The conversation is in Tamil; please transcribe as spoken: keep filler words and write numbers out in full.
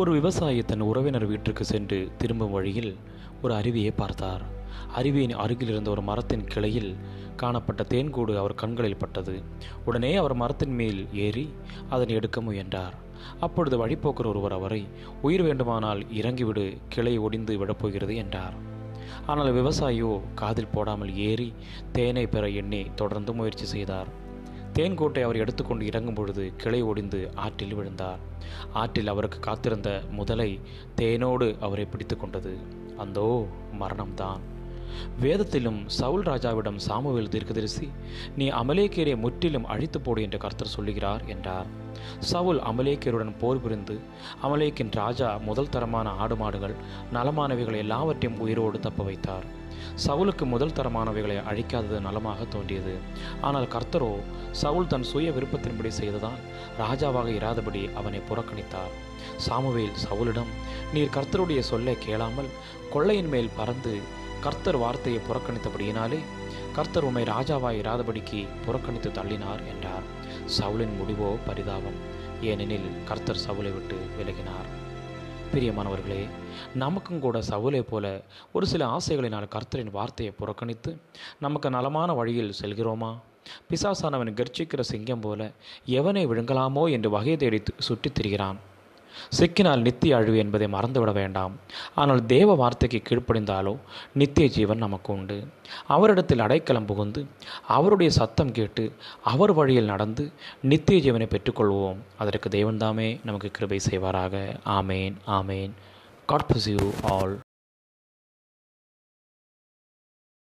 ஒரு விவசாயி தன் உறவினர் வீட்டிற்கு சென்று திரும்பும் வழியில் ஒரு அருவியை பார்த்தார். அருவியின் அருகில் இருந்த ஒரு மரத்தின் கிளையில் காணப்பட்ட தேன்கூடு அவர் கண்களில் பட்டது. உடனே அவர் மரத்தின் மேல் ஏறி அதனை எடுக்க முயன்றார். அப்பொழுது வழிபோக்கர் ஒருவர் அவரை, உயிர் வேண்டுமானால் இறங்கிவிடு, கிளை ஒடிந்து விடப்போகிறது என்றார். ஆனால் விவசாயியோ காதில் போடாமல் ஏறி தேனை பெற எண்ணி தொடர்ந்து முயற்சி செய்தார். தேன்கூட்டை அவர் எடுத்துக்கொண்டு இறங்கும் பொழுது கிளை ஒடிந்து ஆற்றில் விழுந்தார். ஆற்றில் அவருக்கு காத்திருந்த முதலை தேனோடு அவரை பிடித்து கொண்டது. அந்தோ மரணம்தான். வேதத்திலும் சவுல் ராஜாவிடம் சாமுவேல் தீர்க்கதரிசி, நீ அமலேக்கியரை முற்றிலும் அழித்து போடு என்று கர்த்தர் சொல்லுகிறார் என்றார். சவுல் அமலேக்கியருடன் போர் புரிந்து அமலேக்கின் ராஜா முதல் தரமான ஆடு மாடுகள் நலமானவைகள் எல்லாவற்றையும் உயிரோடு தப்ப வைத்தார். சவுலுக்கு முதல் தரமானவைகளை அழிக்காதது நலமாக தோன்றியது. ஆனால் கர்த்தரோ சவுல் தன் சுய விருப்பத்தின்படி செய்ததால் ராஜாவாக இராதபடி அவனை புறக்கணித்தார். சாமுவேல் சவுலிடம், நீர் கர்த்தருடைய சொல்லை கேளாமல் கொள்ளையின் மேல் பறந்து கர்த்தர் வார்த்தையை புறக்கணித்தபடியினாலே கர்த்தர் உம்மை ராஜாவாய் இராதபடிக்கு புறக்கணித்து தள்ளினார் என்றார். சவுலின் முடிவோ பரிதாபம், ஏனெனில் கர்த்தர் சவுலை விட்டு விலகினார். பிரியமானவர்களே, நமக்கும் கூட சவுலை போல ஒரு சில ஆசைகளினால் கர்த்தரின் வார்த்தையை புறக்கணித்து நமக்கு நலமான வழியில் செல்கிறோமா? பிசாசானவன் கர்ஜிக்கிற சிங்கம் போல எவனை விழுங்கலாமோ என்று வகை தேடி சுற்றித் திரிகிறான். சிக்கினால் நித்திய அழிவு என்பதை மறந்துவிட வேண்டாம். ஆனால் தேவ வார்த்தைக்கு கீழ்ப்படிந்தாலோ நித்திய ஜீவன் நமக்கு உண்டு. அவரிடத்தில் அடைக்கலம் புகுந்து அவருடைய சத்தம் கேட்டு அவர் வழியில் நடந்து நித்திய ஜீவனை பெற்றுக்கொள்வோம். அதற்கு தேவன்தாமே நமக்கு கிருபை செய்வாராக. ஆமேன், ஆமேன். God bless you all.